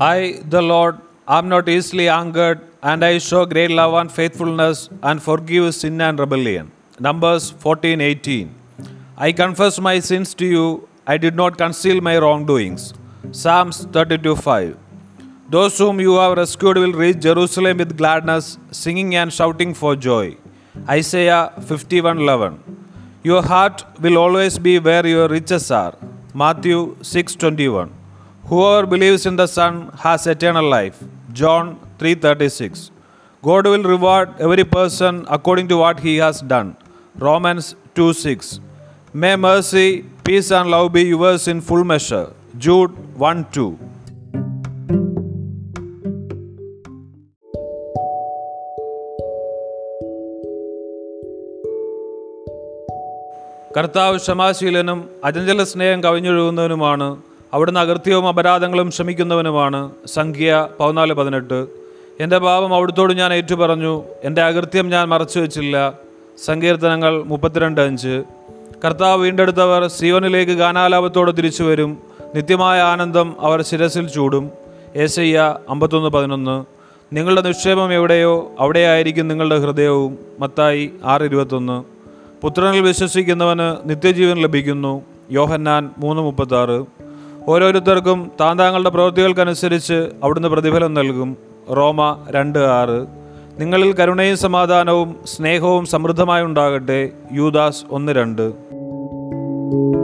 I, the Lord, am not easily angered, and I show great love and faithfulness and forgive sin and rebellion. Numbers 14:18. I confess my sins to you. I did not conceal my wrongdoings. Psalms 32:5. Those whom you have rescued will reach Jerusalem with gladness, singing and shouting for joy. Isaiah 51:11. Your heart will always be where your riches are. Matthew 6:21. Whoever believes in the Son has eternal life. John 3:36. God will reward every person according to what he has done. Romans 2:6. May mercy, peace and love be yours in full measure. Jude 1:2. കർത്താവ് ക്ഷമാശീലനും അചഞ്ചല സ്നേഹം കവിഞ്ഞൊഴുകുന്നവനുമാണ്. അവിടുന്ന് അകൃത്യവും അപരാധങ്ങളും ക്ഷമിക്കുന്നവനുമാണ്. സംഖ്യ 14:18. എൻ്റെ പാപം അവിടുത്തോട് ഞാൻ ഏറ്റുപറഞ്ഞു, എൻ്റെ അകൃത്യം ഞാൻ മറച്ചു വച്ചില്ല. സങ്കീർത്തനങ്ങൾ 32:5. കർത്താവ് വീണ്ടെടുത്തവർ സീവനിലേക്ക് ഗാനാലാപത്തോടെ തിരിച്ചു വരും. നിത്യമായ ആനന്ദം അവർ ശിരസിൽ ചൂടും. യേശയ്യ 51:11. നിങ്ങളുടെ നിക്ഷേപം എവിടെയോ അവിടെയായിരിക്കും നിങ്ങളുടെ ഹൃദയവും. മത്തായി 6:21. പുത്രനിൽ വിശ്വസിക്കുന്നവന് നിത്യജീവൻ ലഭിക്കുന്നു. യോഹന്നാൻ 3:36. ഓരോരുത്തർക്കും താൻ താങ്കളുടെ പ്രവൃത്തികൾക്കനുസരിച്ച് അവിടുന്ന് പ്രതിഫലം നൽകും. റോമ 2:6. നിങ്ങളിൽ കരുണയും സമാധാനവും സ്നേഹവും സമൃദ്ധമായി ഉണ്ടാകട്ടെ. യൂദാസ് 1:2.